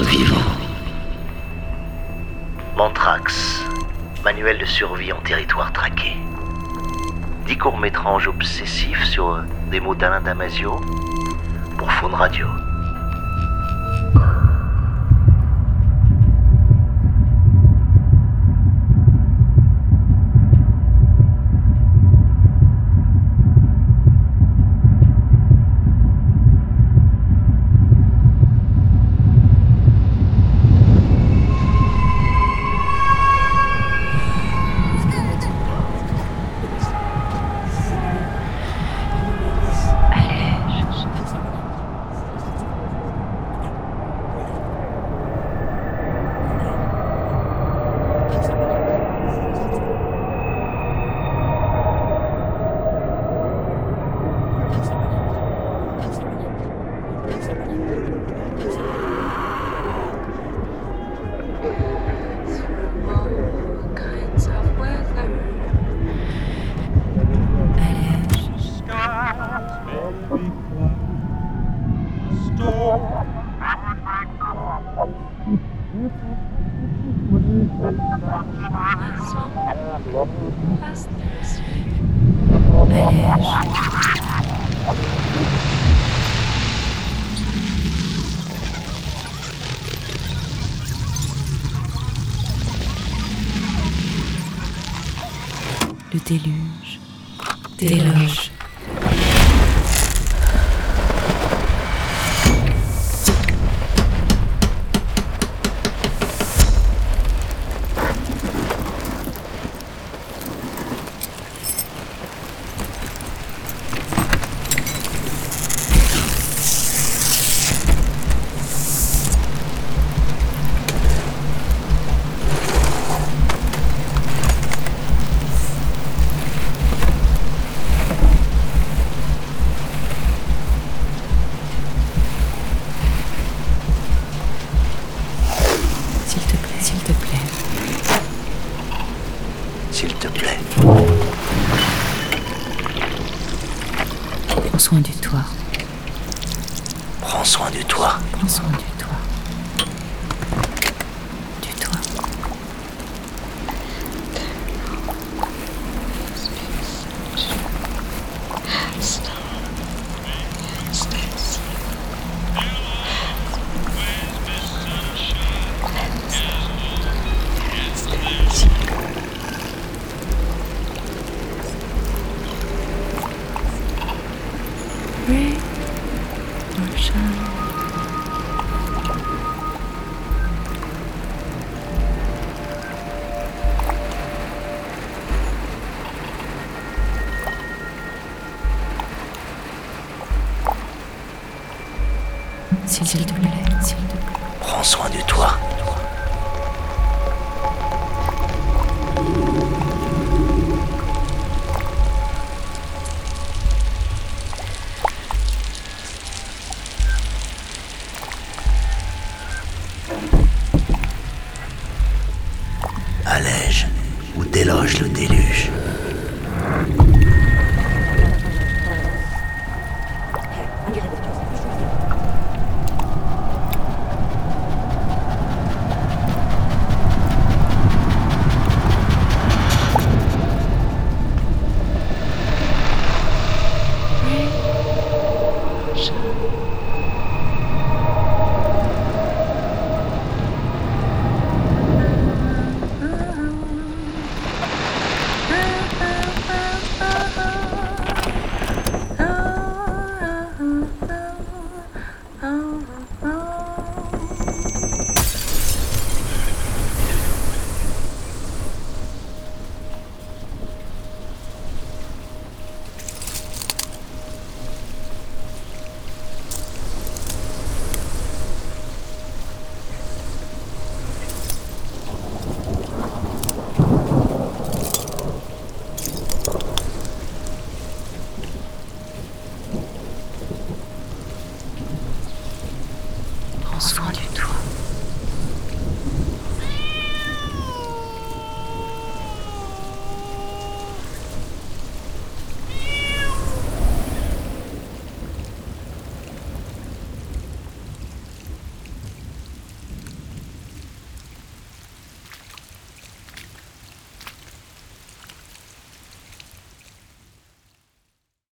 être vivant. Mantrax, manuel de survie en territoire traqué. 10 courts-métranges obsessifs sur des mots d'Alain Damasio pour Faune Radio. Le déluge, déloge. S'il te plaît, prends soin de toi.